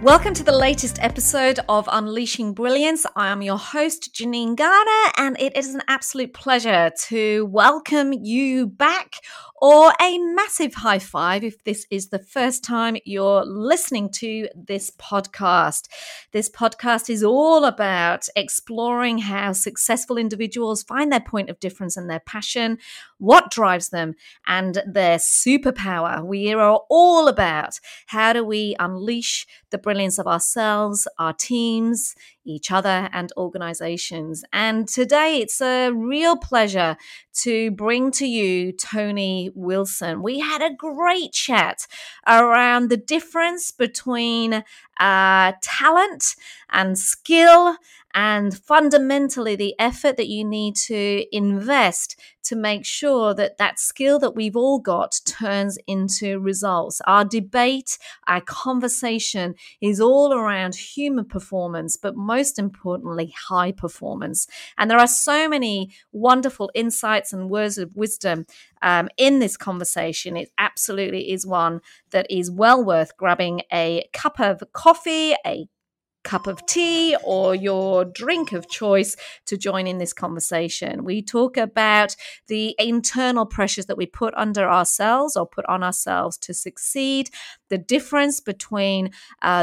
Welcome to the latest episode of Unleashing Brilliance. I am your host, Janine Garner, and it is an absolute pleasure to welcome you back, or a massive high five if this is the first time you're listening to this podcast. This podcast is all about exploring how successful individuals find their point of difference and their passion, what drives them, and their superpower. We are all about how do we unleash the brilliance of ourselves, our teams, each other, and organizations. And today it's a real pleasure to bring to you Tony Wilson. We had a great chat around the difference between talent and skill, and fundamentally the effort that you need to invest to make sure that that skill that we've all got turns into results. Our debate, our conversation is all around human performance, but most importantly, high performance. And there are so many wonderful insights and words of wisdom in this conversation. It absolutely is one that is well worth grabbing a cup of coffee, a cup of tea, or your drink of choice to join in this conversation. We talk about the internal pressures that we put under ourselves or put on ourselves to succeed, the difference between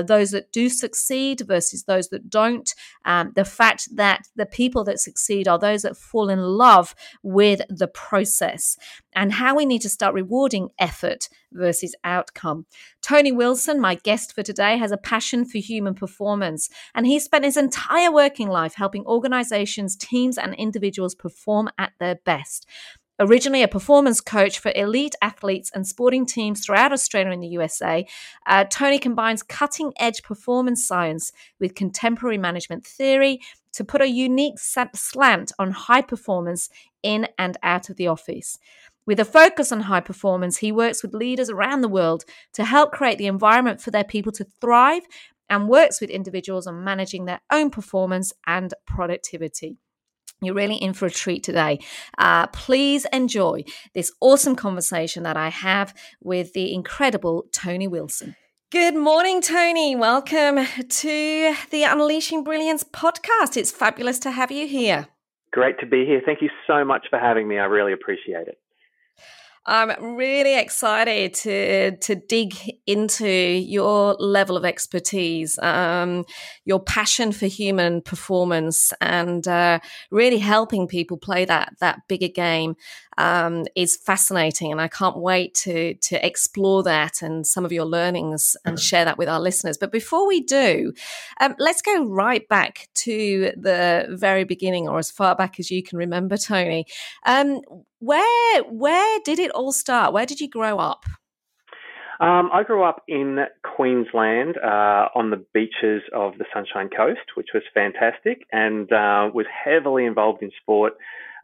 those that do succeed versus those that don't, the fact that the people that succeed are those that fall in love with the process, and how we need to start rewarding effort versus outcome. Tony Wilson, my guest for today, has a passion for human performance, and he spent his entire working life helping organizations, teams, and individuals perform at their best. Originally a performance coach for elite athletes and sporting teams throughout Australia and the USA, Tony combines cutting-edge performance science with contemporary management theory to put a unique slant on high performance in and out of the office. With a focus on high performance, he works with leaders around the world to help create the environment for their people to thrive, and works with individuals on managing their own performance and productivity. You're really in for a treat today. Please enjoy this awesome conversation that I have with the incredible Tony Wilson. Good morning, Tony. Welcome to the Unleashing Brilliance podcast. It's fabulous to have you here. Great to be here. Thank you so much for having me. I really appreciate it. I'm really excited to dig into your level of expertise, your passion for human performance, and really helping people play that bigger game is fascinating. And I can't wait to explore that and some of your learnings and share that with our listeners. But before we do, let's go right back to the very beginning, or as far back as you can remember, Tony. Where did it all start? Where did you grow up? I grew up in Queensland on the beaches of the Sunshine Coast, which was fantastic, and was heavily involved in sport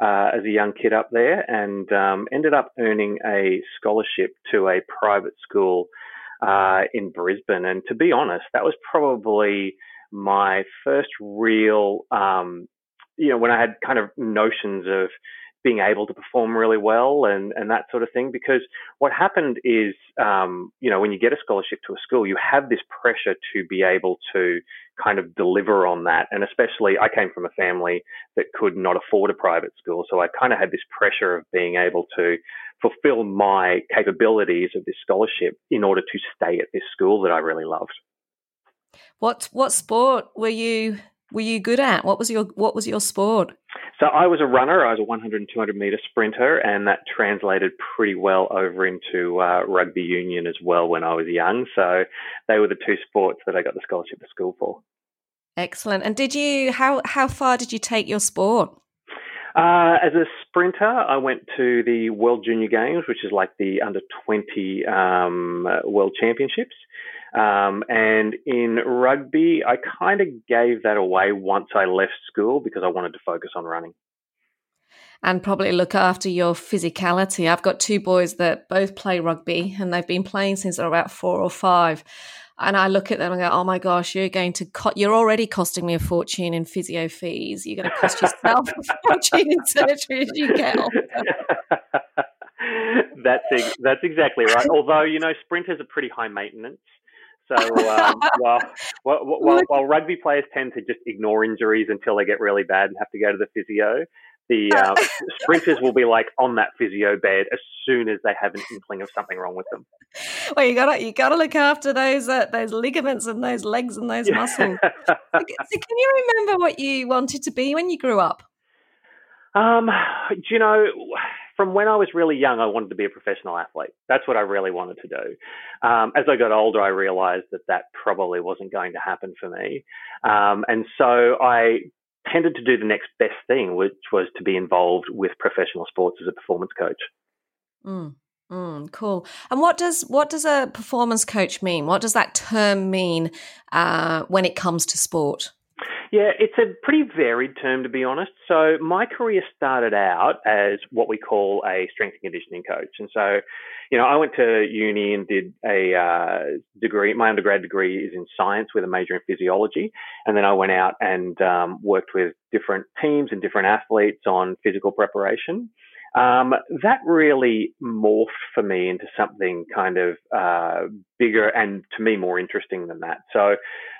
as a young kid up there, and ended up earning a scholarship to a private school in Brisbane. And to be honest, that was probably my first real, when I had kind of notions of being able to perform really well and that sort of thing. Because what happened is, when you get a scholarship to a school, you have this pressure to be able to kind of deliver on that. And especially I came from a family that could not afford a private school. So I kind of had this pressure of being able to fulfill my capabilities of this scholarship in order to stay at this school that I really loved. What sport were you good at? What was your sport? So I was a runner. I was a 100 and 200 meter sprinter, and that translated pretty well over into rugby union as well when I was young. So they were the two sports that I got the scholarship to school for. Excellent. And did you? How far did you take your sport? As a sprinter, I went to the World Junior Games, which is like the under 20 World Championships. And in rugby, I kind of gave that away once I left school because I wanted to focus on running. and probably look after your physicality. I've got two boys that both play rugby, and they've been playing since they're about 4 or 5. And I look at them and go, oh my gosh, you're already costing me a fortune in physio fees. You're going to cost yourself a fortune in surgery as you get older. That's exactly right. Although, sprinters are pretty high maintenance. So while rugby players tend to just ignore injuries until they get really bad and have to go to the physio, the sprinters will be like on that physio bed as soon as they have an inkling of something wrong with them. Well, you gotta look after those ligaments and those legs and those muscles. So can you remember what you wanted to be when you grew up? From when I was really young, I wanted to be a professional athlete. That's what I really wanted to do. As I got older, I realized that probably wasn't going to happen for me. And so I tended to do the next best thing, which was to be involved with professional sports as a performance coach. Cool. And what does a performance coach mean? What does that term mean when it comes to sport? Yeah, it's a pretty varied term, to be honest. So my career started out as what we call a strength and conditioning coach. And so, I went to uni and did a degree. My undergrad degree is in science with a major in physiology. And then I went out and worked with different teams and different athletes on physical preparation. That really morphed for me into something kind of bigger and, to me, more interesting than that. So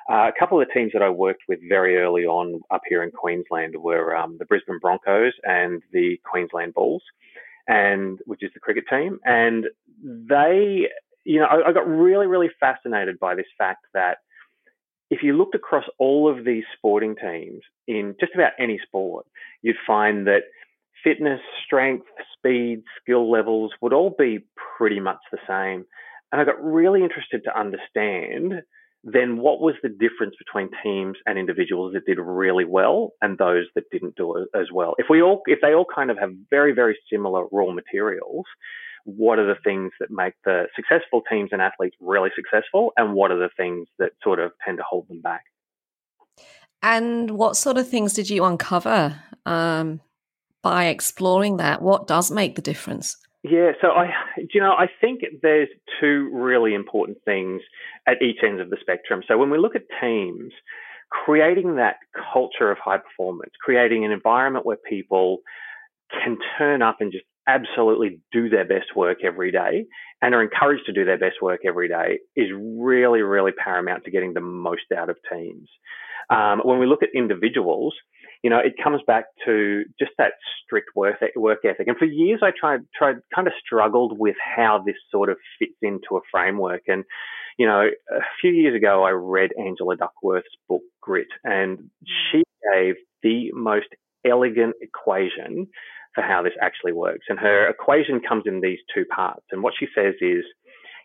a couple of the teams that I worked with very early on up here in Queensland were the Brisbane Broncos and the Queensland Bulls, which is the cricket team. And they, I got really, really fascinated by this fact that if you looked across all of these sporting teams in just about any sport, you'd find that fitness, strength, speed, skill levels would all be pretty much the same. And I got really interested to understand then what was the difference between teams and individuals that did really well and those that didn't do it as well. If they all kind of have very, very similar raw materials, what are the things that make the successful teams and athletes really successful, and what are the things that sort of tend to hold them back? And what sort of things did you uncover? By exploring that, what does make the difference? Yeah, so I think there's two really important things at each end of the spectrum. So when we look at teams, creating that culture of high performance, creating an environment where people can turn up and just absolutely do their best work every day and are encouraged to do their best work every day is really, really paramount to getting the most out of teams. When we look at individuals, it comes back to just that strict work ethic. And for years, I tried kind of struggled with how this sort of fits into a framework. And, a few years ago, I read Angela Duckworth's book, Grit, and she gave the most elegant equation for how this actually works. And her equation comes in these two parts. And what she says is,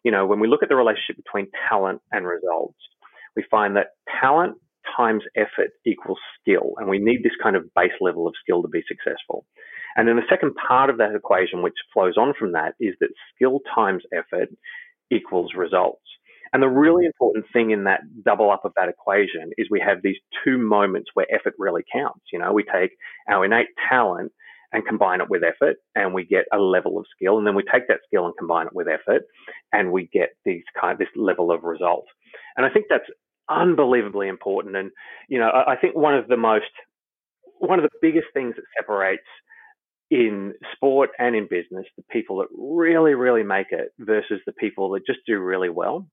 when we look at the relationship between talent and results, we find that talent times effort equals skill, and we need this kind of base level of skill to be successful. And then the second part of that equation, which flows on from that, is that skill times effort equals results. And the really important thing in that double up of that equation is we have these two moments where effort really counts. We take our innate talent and combine it with effort, and we get a level of skill, and then we take that skill and combine it with effort, and we get this level of result. And I think that's unbelievably important. And I think one of the biggest things that separates in sport and in business the people that really, really make it versus the people that just do really well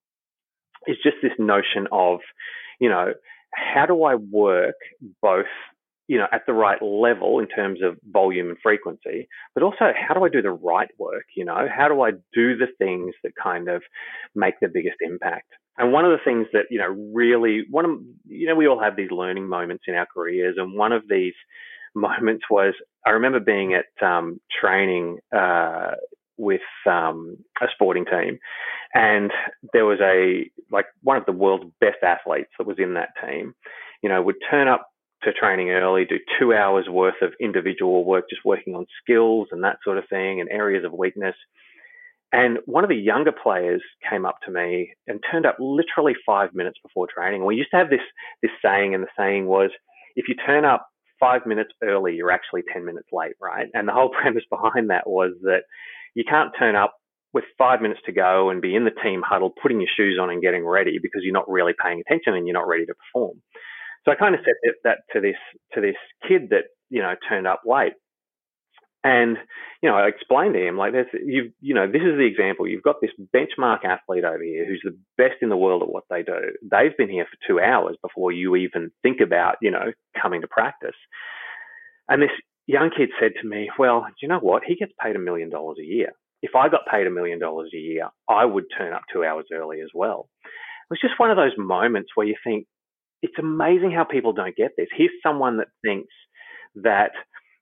is just this notion of how do I work both at the right level in terms of volume and frequency, but also how do I do the right work? How do I do the things that kind of make the biggest impact? And one of the things that, we all have these learning moments in our careers. And one of these moments was, I remember being at training with a sporting team, and there was one of the world's best athletes that was in that team, would turn up to training early, do 2 hours worth of individual work, just working on skills and that sort of thing and areas of weakness. And one of the younger players came up to me and turned up literally 5 minutes before training. We used to have this saying, and the saying was, if you turn up 5 minutes early, you're actually 10 minutes late, right? And the whole premise behind that was that you can't turn up with 5 minutes to go and be in the team huddle, putting your shoes on and getting ready because you're not really paying attention and you're not ready to perform. So I kind of said that to this kid that, you know, turned up late. And, you know, I explained to him, like, this is the example. You've got this benchmark athlete over here who's the best in the world at what they do. They've been here for 2 hours before you even think about, you know, coming to practice. And this young kid said to me, well, do you know what? He gets paid $1 million a year. If I got paid $1 million a year, I would turn up 2 hours early as well. It was just one of those moments where you think, it's amazing how people don't get this. Here's someone that thinks that,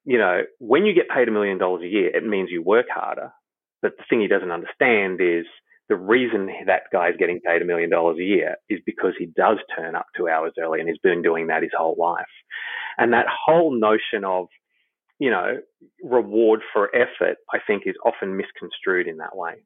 you know, when you get paid $1 million a year, it means you work harder. But the thing he doesn't understand is the reason that guy's getting paid $1 million a year is because he does turn up 2 hours early, and he's been doing that his whole life. And that whole notion of, you know, reward for effort, I think, is often misconstrued in that way.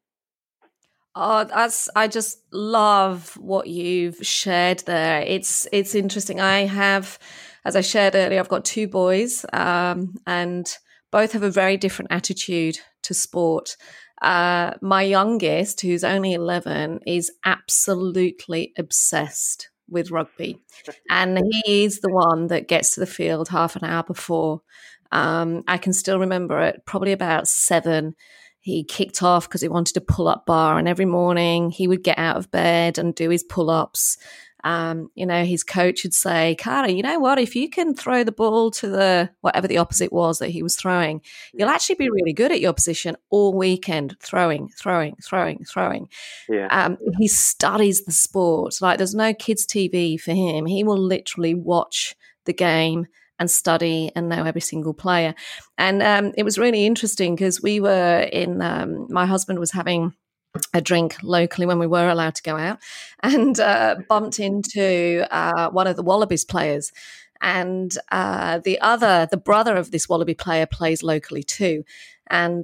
Oh, I just love what you've shared there. It's interesting. I have, as I shared earlier, I've got two boys, and both have a very different attitude to sport. My youngest, who's only 11, is absolutely obsessed with rugby, and he is the one that gets to the field half an hour before. I can still remember it, probably about 7. He kicked off because he wanted a pull-up bar, and every morning he would get out of bed and do his pull-ups. You know, his coach would say, Cara, you know what, if you can throw the ball to the whatever the opposite was that he was throwing, you'll actually be really good at your position all weekend, throwing. Yeah. He studies the sport. Like, there's no kids' TV for him. He will literally watch the game and study and know every single player. And it was really interesting because we were in, my husband was having a drink locally when we were allowed to go out, and bumped into one of the Wallabies players. And the brother of this Wallaby player plays locally too. And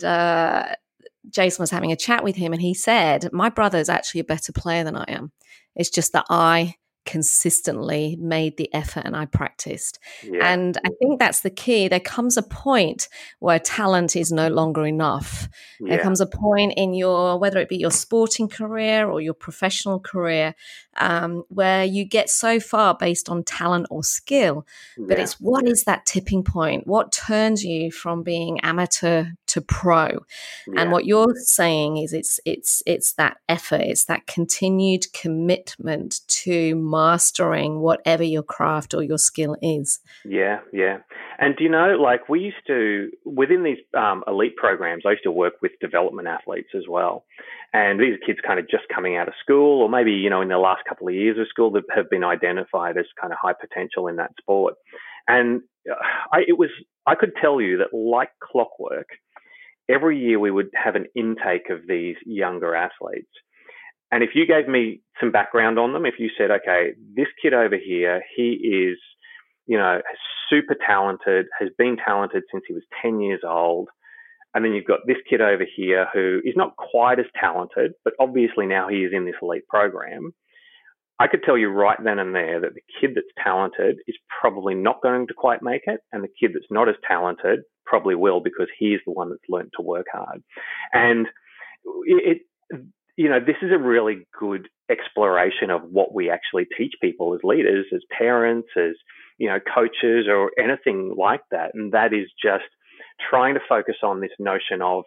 Jason was having a chat with him, and he said, my brother is actually a better player than I am. It's just that I consistently made the effort and I practiced. Yeah. And I think that's the key. There comes a point where talent is no longer enough. Yeah. There comes a point in your, whether it be your sporting career or your professional career, where you get so far based on talent or skill. Yeah. But it's what is that tipping point? What turns you from being amateur to pro? Yeah. And what you're saying is it's that effort, it's that continued commitment to mastering whatever your craft or your skill is. Yeah, yeah. And do you know, like, we used to, within these elite programs, I used to work with development athletes as well. And these are kids kind of just coming out of school, or maybe, you know, in their last couple of years of school, that have been identified as kind of high potential in that sport. And I could tell you that, like clockwork, every year we would have an intake of these younger athletes. And if you gave me some background on them, if you said, okay, this kid over here, he is, you know, super talented, has been talented since he was 10 years old. And then you've got this kid over here who is not quite as talented, but obviously now he is in this elite program. I could tell you right then and there that the kid that's talented is probably not going to quite make it, and the kid that's not as talented probably will, because he's the one that's learned to work hard. And you know, this is a really good exploration of what we actually teach people as leaders, as parents, as, you know, coaches, or anything like that. And that is just trying to focus on this notion of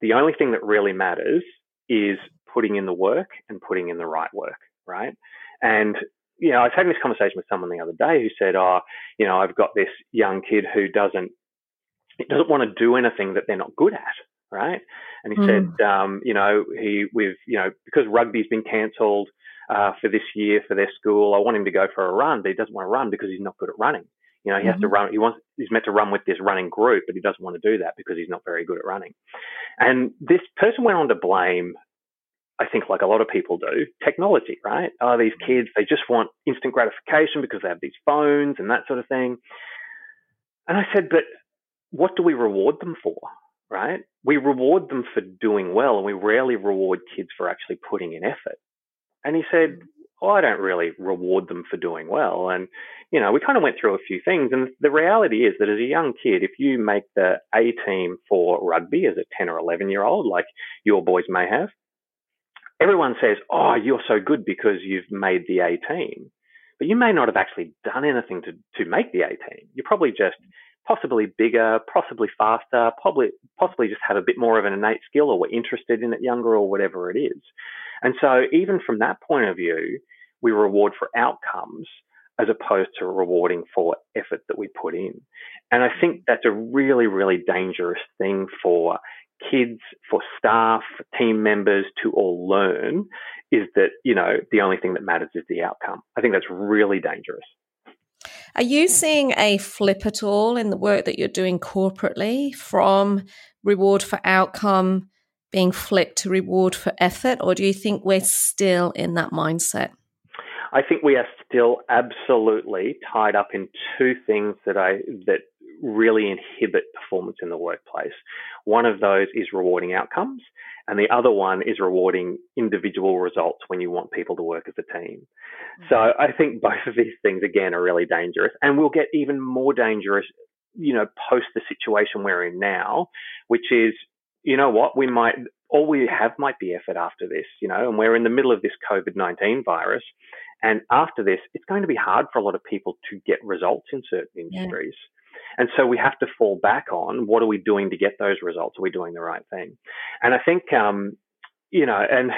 the only thing that really matters is putting in the work and putting in the right work, right? And, you know, I was having this conversation with someone the other day who said, oh, you know, I've got this young kid who doesn't want to do anything that they're not good at. Right. And he said, you know, because rugby's been cancelled for this year for their school, I want him to go for a run, but he doesn't want to run because he's not good at running. You know, he has to run. He's meant to run with this running group, but he doesn't want to do that because he's not very good at running. And this person went on to blame, I think, like a lot of people do, technology, right? Oh, these kids, they just want instant gratification because they have these phones and that sort of thing. And I said, but what do we reward them for? Right? We reward them for doing well, and we rarely reward kids for actually putting in effort. And he said, I don't really reward them for doing well. And, you know, we kind of went through a few things. And the reality is that as a young kid, if you make the A team for rugby as a 10 or 11-year-old, like your boys may have, everyone says, oh, you're so good because you've made the A team. But you may not have actually done anything to make the A team. You're probably just possibly bigger, possibly faster, possibly just have a bit more of an innate skill, or were interested in it younger, or whatever it is. And so even from that point of view, we reward for outcomes as opposed to rewarding for effort that we put in. And I think that's a really, really dangerous thing for kids, for staff, for team members to all learn, is that, you know, the only thing that matters is the outcome. I think that's really dangerous. Are you seeing a flip at all in the work that you're doing corporately, from reward for outcome being flipped to reward for effort, or do you think we're still in that mindset? I think we are still absolutely tied up in two things that really inhibit performance in the workplace. One of those is rewarding outcomes, and the other one is rewarding individual results when you want people to work as a team. Mm-hmm. So I think both of these things, again, are really dangerous, and will get even more dangerous, you know, post the situation we're in now, which is, you know what, all we have might be effort after this, you know, and we're in the middle of this COVID-19 virus. And after this, it's going to be hard for a lot of people to get results in certain industries. Yeah. And so we have to fall back on, what are we doing to get those results? Are we doing the right thing? And I think, you know, and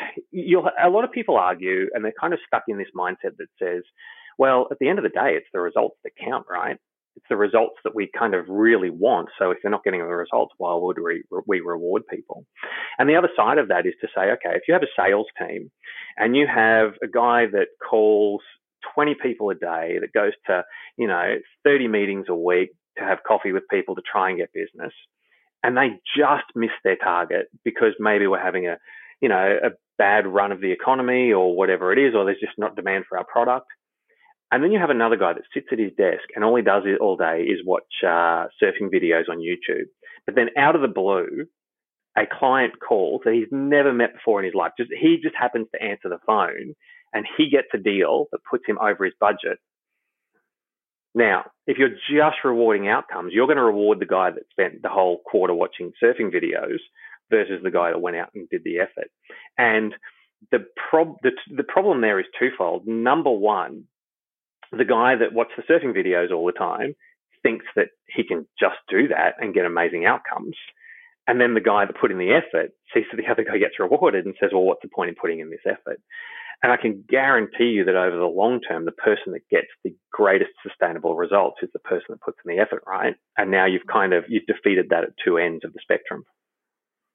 a lot of people argue, and they're kind of stuck in this mindset that says, well, at the end of the day, it's the results that count, right? It's the results that we kind of really want. So if they're not getting the results, why would we reward people? And the other side of that is to say, okay, if you have a sales team and you have a guy that calls 20 people a day, that goes to, you know, 30 meetings a week, to have coffee with people to try and get business, and they just miss their target because maybe we're having a, you know, a bad run of the economy or whatever it is, or there's just not demand for our product. And then you have another guy that sits at his desk and all he does all day is watch surfing videos on YouTube. But then out of the blue, a client calls that he's never met before in his life. He just happens to answer the phone, and he gets a deal that puts him over his budget. Now, if you're just rewarding outcomes, you're going to reward the guy that spent the whole quarter watching surfing videos versus the guy that went out and did the effort. And the problem there is twofold. Number one, the guy that watched the surfing videos all the time thinks that he can just do that and get amazing outcomes. And then the guy that put in the effort sees that the other guy gets rewarded and says, well, what's the point in putting in this effort? And I can guarantee you that over the long term, the person that gets the greatest sustainable results is the person that puts in the effort, right? And now you've defeated that at two ends of the spectrum.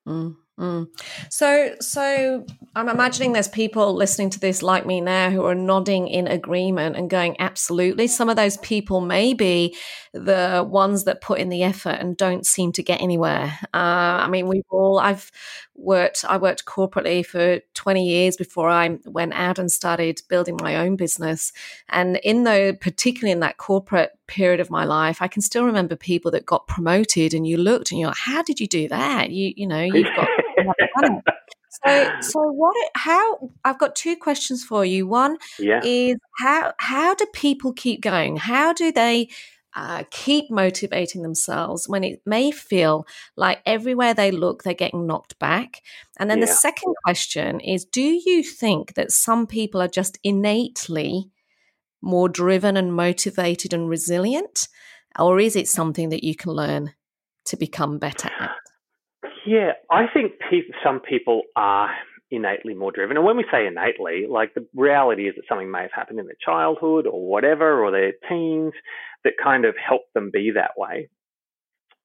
Mm-hmm. So I'm imagining there's people listening to this like me now who are nodding in agreement and going, absolutely. Some of those people may be the ones that put in the effort and don't seem to get anywhere. I mean, I worked corporately for 20 years before I went out and started building my own business. And particularly in that corporate period of my life, I can still remember people that got promoted, and you looked and you're like, how did you do that? You know, you've got done it. I've got two questions for you. One is how do people keep going? How do they keep motivating themselves when it may feel like everywhere they look, they're getting knocked back? And then the second question is, do you think that some people are just innately more driven and motivated and resilient, or is it something that you can learn to become better at? Yeah, I think some people are innately more driven. And when we say innately, like, the reality is that something may have happened in their childhood or whatever, or their teens, that kind of helped them be that way.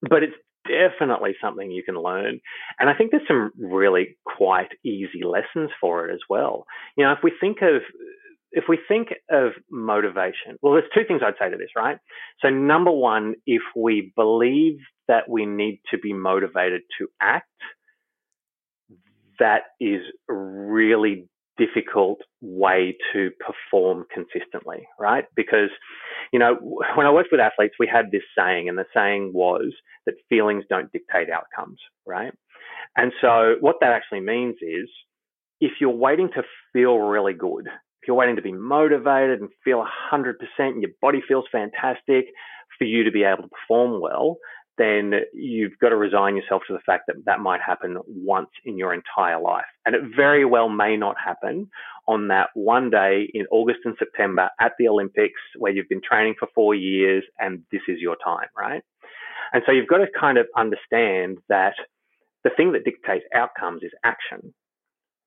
But it's definitely something you can learn. And I think there's some really quite easy lessons for it as well. You know, if we think of motivation, well, there's two things I'd say to this, right? So number one, if we believe that we need to be motivated to act, that is a really difficult way to perform consistently, right? Because, you know, when I worked with athletes, we had this saying, and the saying was that feelings don't dictate outcomes, right? And so what that actually means is, if you're waiting to feel really good, you're waiting to be motivated and feel 100% and your body feels fantastic for you to be able to perform well, then you've got to resign yourself to the fact that that might happen once in your entire life. And it very well may not happen on that one day in August and September at the Olympics where you've been training for 4 years and this is your time, right? And so you've got to kind of understand that the thing that dictates outcomes is action,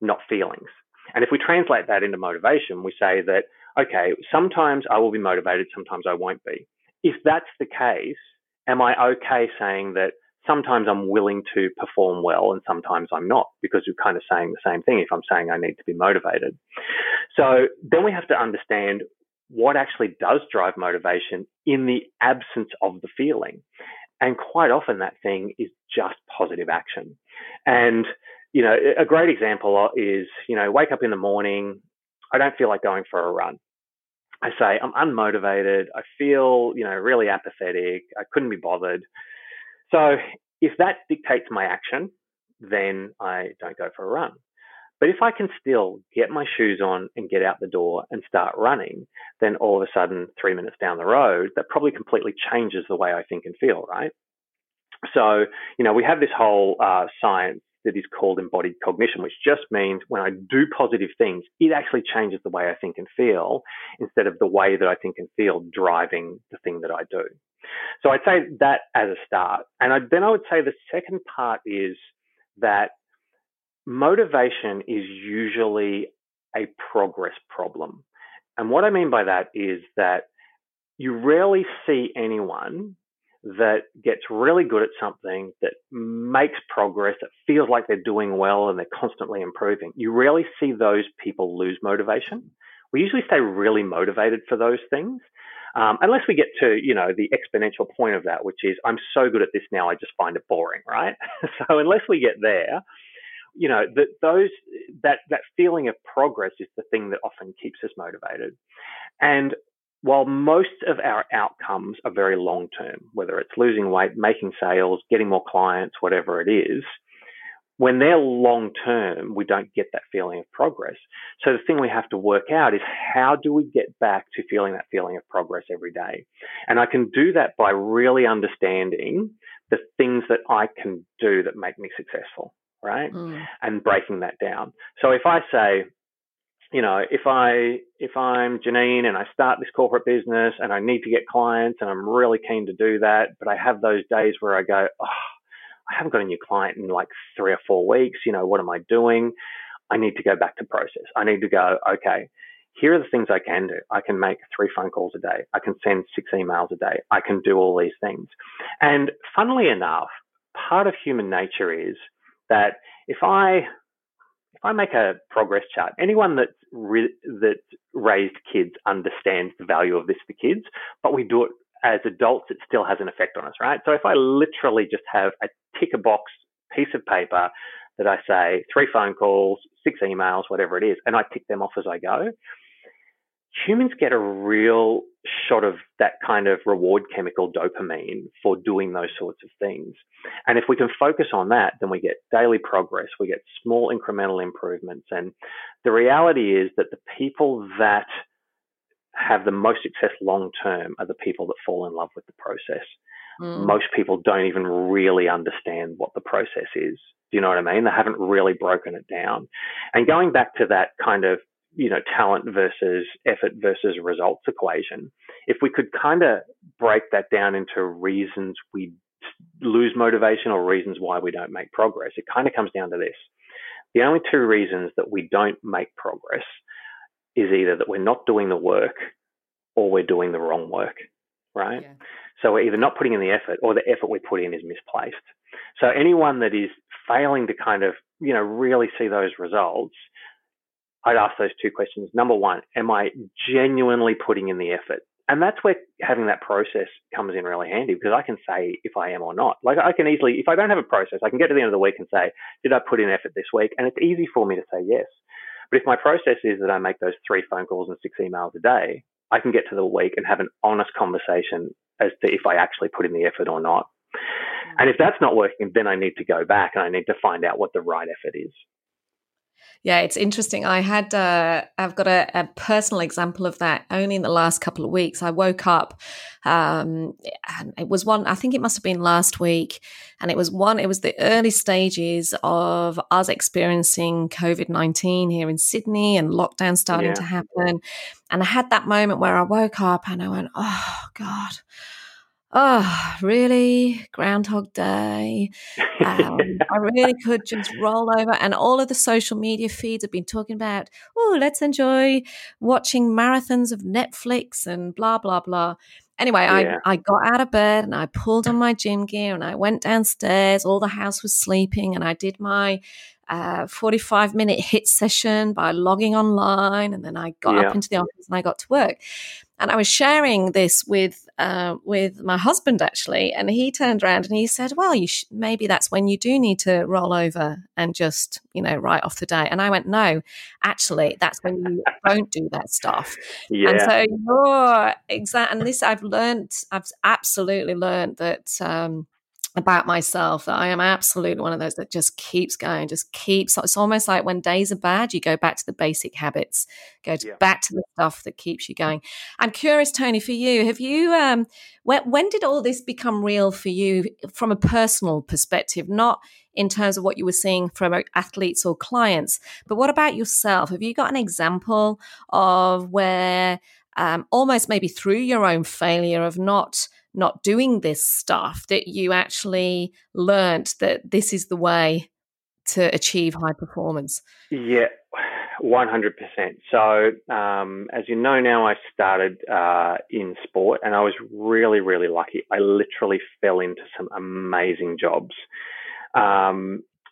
not feelings. And if we translate that into motivation, we say that, okay, sometimes I will be motivated, sometimes I won't be. If that's the case, am I okay saying that sometimes I'm willing to perform well and sometimes I'm not? Because you're kind of saying the same thing if I'm saying I need to be motivated. So then we have to understand what actually does drive motivation in the absence of the feeling. And quite often that thing is just positive action. And, you know, a great example is, you know, wake up in the morning, I don't feel like going for a run. I say, I'm unmotivated. I feel, you know, really apathetic. I couldn't be bothered. So if that dictates my action, then I don't go for a run. But if I can still get my shoes on and get out the door and start running, then all of a sudden, 3 minutes down the road, that probably completely changes the way I think and feel, right? So, you know, we have this whole science that is called embodied cognition, which just means when I do positive things, it actually changes the way I think and feel instead of the way that I think and feel driving the thing that I do. So I'd say that as a start. And then I would say the second part is that motivation is usually a progress problem. And what I mean by that is that you rarely see anyone that gets really good at something, that makes progress, that feels like they're doing well and they're constantly improving. You rarely see those people lose motivation. We usually stay really motivated for those things, unless we get to, you know, the exponential point of that, which is I'm so good at this now, I just find it boring, right? So unless we get there, you know, that feeling of progress is the thing that often keeps us motivated. And while most of our outcomes are very long-term, whether it's losing weight, making sales, getting more clients, whatever it is, when they're long-term, we don't get that feeling of progress. So the thing we have to work out is how do we get back to feeling that feeling of progress every day? And I can do that by really understanding the things that I can do that make me successful, right? Mm. And breaking that down. So if I say, you know, if I'm Janine and I start this corporate business and I need to get clients and I'm really keen to do that, but I have those days where I go, oh, I haven't got a new client in like 3 or 4 weeks. You know, what am I doing? I need to go back to process. I need to go, okay, here are the things I can do. I can make 3 phone calls a day. I can send 6 emails a day. I can do all these things. And funnily enough, part of human nature is that if I make a progress chart, anyone that raised kids understands the value of this for kids, but we do it as adults, it still has an effect on us, right? So if I literally just have a tick-a-box piece of paper that I say 3 phone calls, 6 emails, whatever it is, and I tick them off as I go, humans get a real shot of that kind of reward chemical dopamine for doing those sorts of things. And if we can focus on that, then we get daily progress, we get small incremental improvements. And the reality is that the people that have the most success long-term are the people that fall in love with the process. Mm. Most people don't even really understand what the process is. Do you know what I mean? They haven't really broken it down. And going back to that kind of, you know, talent versus effort versus results equation, if we could kind of break that down into reasons we lose motivation or reasons why we don't make progress, it kind of comes down to this. The only 2 reasons that we don't make progress is either that we're not doing the work or we're doing the wrong work, right? Yeah. So we're either not putting in the effort or the effort we put in is misplaced. So anyone that is failing to kind of, you know, really see those results, I'd ask those 2 questions. Number one, am I genuinely putting in the effort? And that's where having that process comes in really handy, because I can say if I am or not. Like I can easily, if I don't have a process, I can get to the end of the week and say, did I put in effort this week? And it's easy for me to say yes. But if my process is that I make those 3 phone calls and 6 emails a day, I can get to the week and have an honest conversation as to if I actually put in the effort or not. And if that's not working, then I need to go back and I need to find out what the right effort is. Yeah, it's interesting. I had I've got a personal example of that only in the last couple of weeks. I woke up, and it was one, I think it must have been last week, and it was the early stages of us experiencing COVID-19 here in Sydney and lockdown starting to happen. And I had that moment where I woke up and I went, oh, God. Oh, really? Groundhog Day. I really could just roll over. And all of the social media feeds have been talking about, oh, let's enjoy watching marathons of Netflix and blah, blah, blah. Anyway, I got out of bed and I pulled on my gym gear and I went downstairs. All the house was sleeping and I did my 45-minute HIIT session by logging online, and then I got up into the office and I got to work. And I was sharing this with my husband, actually, and he turned around and he said, well, maybe that's when you do need to roll over and just, write off the day. And I went, no, actually, that's when you don't do that stuff. Yeah. And so and this I've absolutely learned that about myself, that I am absolutely one of those that just keeps going, it's almost like when days are bad, you go back to the basic habits, back to the stuff that keeps you going. I'm curious, Tony, for you, have you, when did all this become real for you from a personal perspective, not in terms of what you were seeing from athletes or clients, but what about yourself? Have you got an example of where almost maybe through your own failure of not doing this stuff that you actually learned that this is the way to achieve high performance? Yeah, 100%. So as you know now, I started in sport and I was really, really lucky. I literally fell into some amazing jobs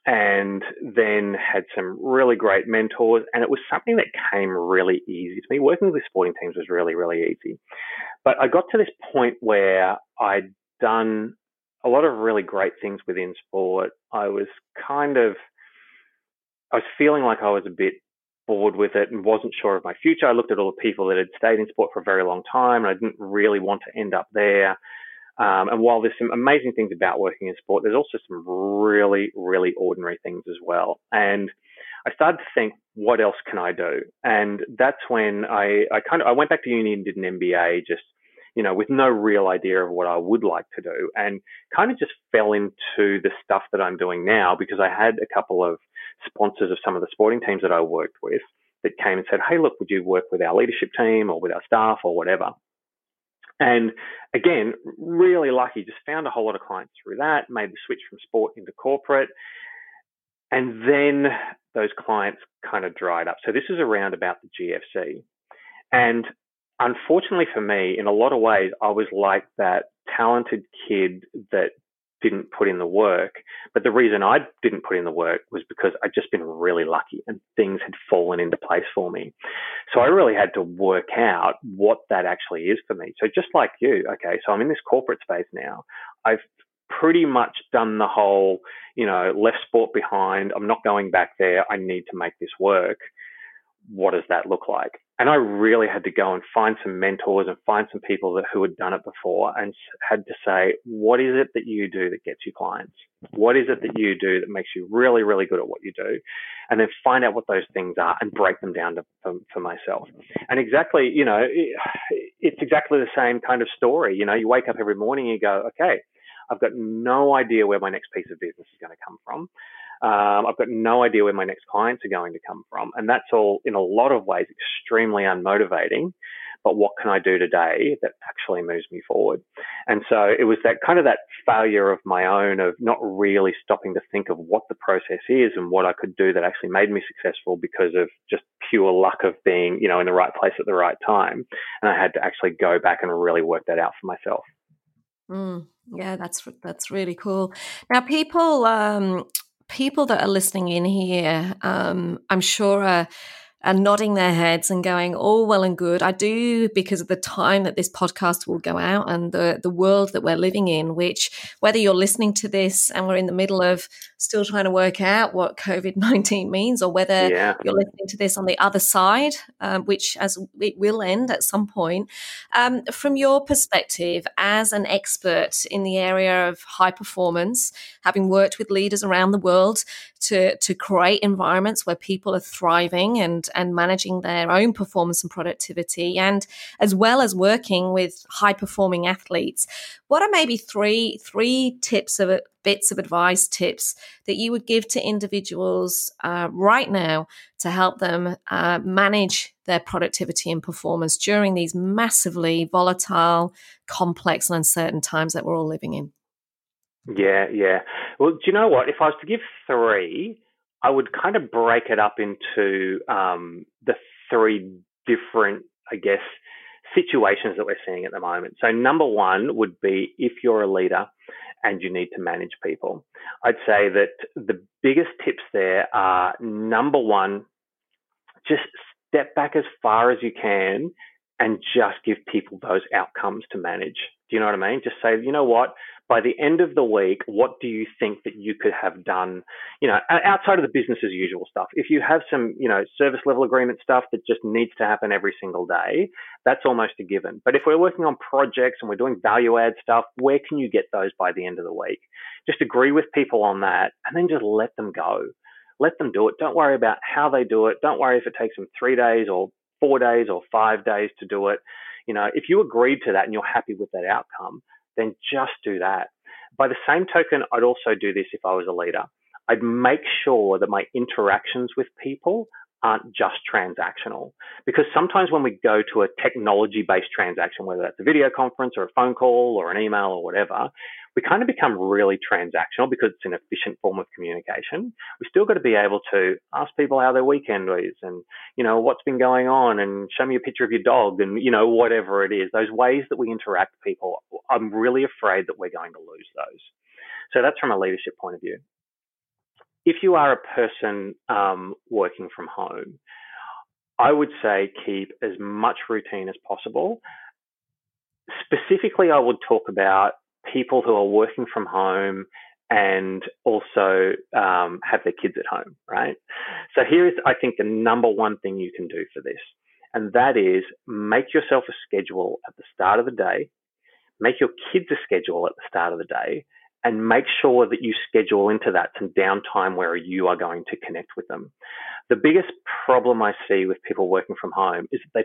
and then had some really great mentors, and it was something that came really easy to me. Working with sporting teams was really, really easy. But I got to this point where I'd done a lot of really great things within sport. I was feeling like I was a bit bored with it and wasn't sure of my future. I looked at all the people that had stayed in sport for a very long time, and I didn't really want to end up there. And while there's some amazing things about working in sport, there's also some really, really ordinary things as well. And I started to think, what else can I do? And that's when I went back to uni and did an MBA, just, with no real idea of what I would like to do, and kind of just fell into the stuff that I'm doing now because I had a couple of sponsors of some of the sporting teams that I worked with that came and said, hey, look, would you work with our leadership team or with our staff or whatever? And again, really lucky, just found a whole lot of clients through that, made the switch from sport into corporate. And then those clients kind of dried up. So this is around about the GFC. And unfortunately for me, in a lot of ways, I was like that talented kid that didn't put in the work. But the reason I didn't put in the work was because I'd just been really lucky and things had fallen into place for me. So I really had to work out what that actually is for me. So just like you, okay, so I'm in this corporate space now. I've pretty much done the whole, left sport behind. I'm not going back there. I need to make this work. What does that look like? And I really had to go and find some mentors and find some people who had done it before, and had to say, what is it that you do that gets you clients? What is it that you do that makes you really, really good at what you do? And then find out what those things are and break them down for myself. And exactly, it's exactly the same kind of story. You wake up every morning and you go, okay, I've got no idea where my next piece of business is going to come from. I've got no idea where my next clients are going to come from. And that's all, in a lot of ways, extremely unmotivating. But what can I do today that actually moves me forward? And so it was that kind of that failure of my own of not really stopping to think of what the process is and what I could do that actually made me successful because of just pure luck of being, in the right place at the right time. And I had to actually go back and really work that out for myself. Mm, yeah, that's really cool. Now, people that are listening in here, I'm sure are nodding their heads and going, all well and good. I do, because of the time that this podcast will go out and the world that we're living in, which whether you're listening to this and we're in the middle of still trying to work out what COVID-19 means, or whether you're listening to this on the other side, which as it will end at some point, from your perspective as an expert in the area of high performance, having worked with leaders around the world to create environments where people are thriving and managing their own performance and productivity, and as well as working with high-performing athletes, what are maybe three bits of advice, tips that you would give to individuals right now to help them manage their productivity and performance during these massively volatile, complex and uncertain times that we're all living in? Yeah. Well, do you know what? If I was to give three, I would kind of break it up into the three different, I guess, situations that we're seeing at the moment. So number one would be if you're a leader and you need to manage people, I'd say that the biggest tips there are, number one, just step back as far as you can and just give people those outcomes to manage. Do you know what I mean? Just say, you know what? By the end of the week, what do you think that you could have done, you know, outside of the business as usual stuff? If you have some, you know, service level agreement stuff that just needs to happen every single day, that's almost a given. But if we're working on projects and we're doing value add stuff, where can you get those by the end of the week? Just agree with people on that and then just let them go. Let them do it. Don't worry about how they do it. Don't worry if it takes them 3 days or 4 days or 5 days to do it. You know, if you agreed to that and you're happy with that outcome, then just do that. By the same token, I'd also do this if I was a leader. I'd make sure that my interactions with people aren't just transactional, because sometimes when we go to a technology-based transaction, whether that's a video conference or a phone call or an email or whatever, we kind of become really transactional because it's an efficient form of communication. We still got to be able to ask people how their weekend is and, you know, what's been going on, and show me a picture of your dog and, you know, whatever it is. Those ways that we interact with people, I'm really afraid that we're going to lose those. So that's from a leadership point of view. If you are a person working from home, I would say keep as much routine as possible. Specifically, I would talk about people who are working from home and also have their kids at home, right? So here is, I think, the number one thing you can do for this, and that is make yourself a schedule at the start of the day, make your kids a schedule at the start of the day, and make sure that you schedule into that some downtime where you are going to connect with them. The biggest problem I see with people working from home is that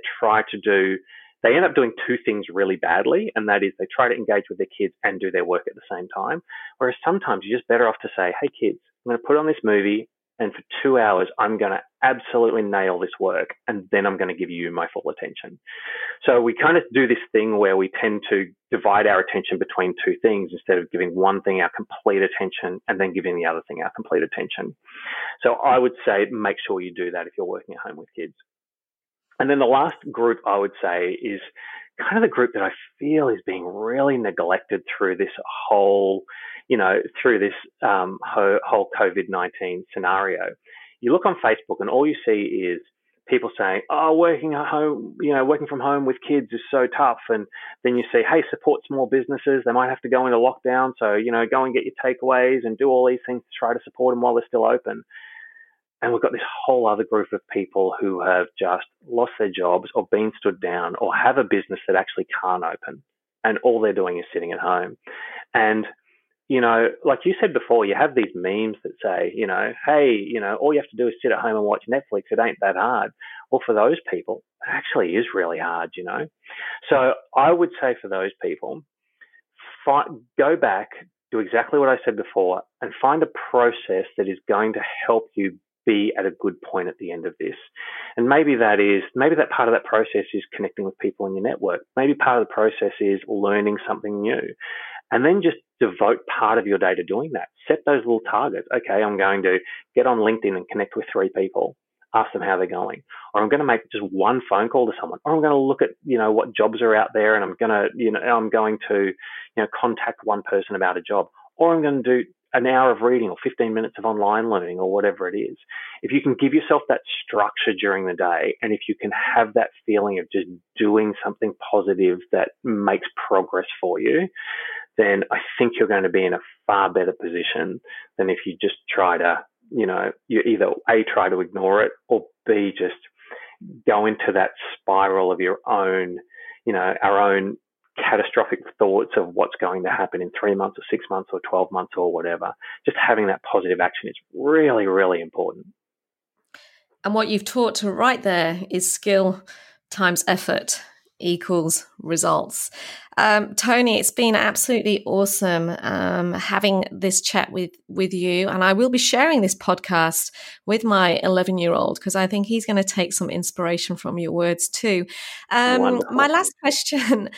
they end up doing two things really badly, and that is they try to engage with their kids and do their work at the same time, whereas sometimes you're just better off to say, hey, kids, I'm going to put on this movie, and for 2 hours, I'm going to absolutely nail this work, and then I'm going to give you my full attention. So we kind of do this thing where we tend to divide our attention between two things instead of giving one thing our complete attention and then giving the other thing our complete attention. So I would say make sure you do that if you're working at home with kids. And then the last group I would say is kind of the group that I feel is being really neglected through this whole, you know, through this whole COVID-19 scenario. You look on Facebook and all you see is people saying, oh, working from home with kids is so tough. And then you see, hey, support small businesses. They might have to go into lockdown. So, you know, go and get your takeaways and do all these things to try to support them while they're still open. And we've got this whole other group of people who have just lost their jobs or been stood down or have a business that actually can't open, and all they're doing is sitting at home. And, you know, like you said before, you have these memes that say, you know, hey, you know, all you have to do is sit at home and watch Netflix. It ain't that hard. Well, for those people, it actually is really hard, you know. So I would say for those people, go back, do exactly what I said before, and find a process that is going to help you be at a good point at the end of this. And maybe that part of that process is connecting with people in your network. Maybe part of the process is learning something new. And then just devote part of your day to doing that. Set those little targets. Okay, I'm going to get on LinkedIn and connect with 3 people. Ask them how they're going. Or I'm going to make just one phone call to someone. Or I'm going to look at, you know, what jobs are out there, and I'm going to contact one person about a job. Or I'm going to do an hour of reading or 15 minutes of online learning or whatever it is, if you can give yourself that structure during the day, and if you can have that feeling of just doing something positive that makes progress for you, then I think you're going to be in a far better position than if you just try to, you know, you either A, try to ignore it, or B, just go into that spiral of your own, you know, our own catastrophic thoughts of what's going to happen in 3 months or 6 months or 12 months or whatever. Just having that positive action is really, really important. And what you've taught to right there is skill times effort equals results. Tony, it's been absolutely awesome having this chat with you, and I will be sharing this podcast with my 11-year-old because I think he's going to take some inspiration from your words too. My last question.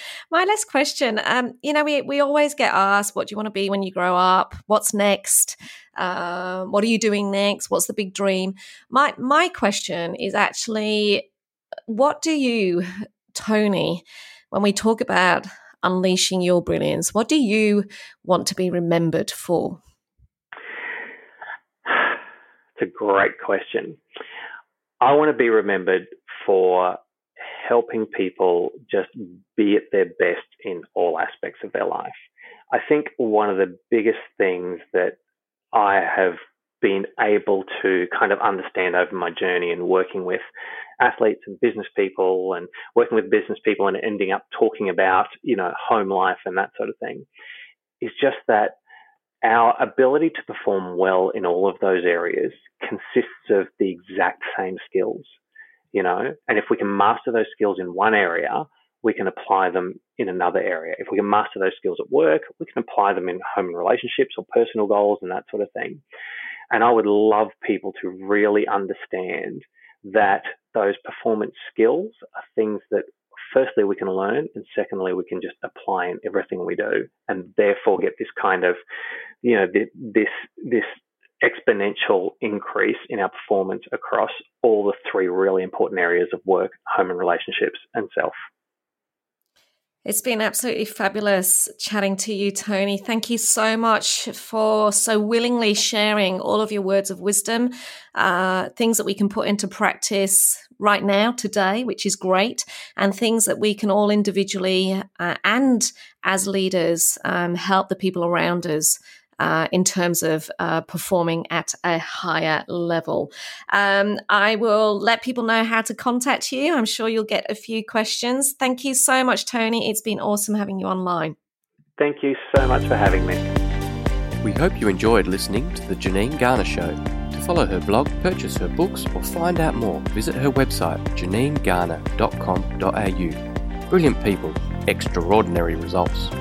You know, we always get asked, what do you want to be when you grow up? What's next? What are you doing next? What's the big dream? My question is actually, what do you, Tony, when we talk about unleashing your brilliance, what do you want to be remembered for? It's a great question. I want to be remembered for helping people just be at their best in all aspects of their life. I think one of the biggest things that I have been able to kind of understand over my journey and working with athletes and business people and ending up talking about, you know, home life and that sort of thing, is just that our ability to perform well in all of those areas consists of the exact same skills, you know, and if we can master those skills in one area, we can apply them in another area. If we can master those skills at work, we can apply them in home and relationships or personal goals and that sort of thing. And I would love people to really understand that those performance skills are things that, firstly, we can learn, and secondly, we can just apply in everything we do, and therefore get this kind of, you know, this exponential increase in our performance across all the three really important areas of work, home and relationships, and self. It's been absolutely fabulous chatting to you, Tony. Thank you so much for so willingly sharing all of your words of wisdom, things that we can put into practice right now, today, which is great, and things that we can all individually and as leaders help the people around us in terms of performing at a higher level. I will let people know how to contact you. I'm sure you'll get a few questions. Thank you so much, Tony. It's been awesome having you online. Thank you so much for having me. We hope you enjoyed listening to The Janine Garner Show. To follow her blog, purchase her books, or find out more, visit her website, janinegarner.com.au. Brilliant people, extraordinary results.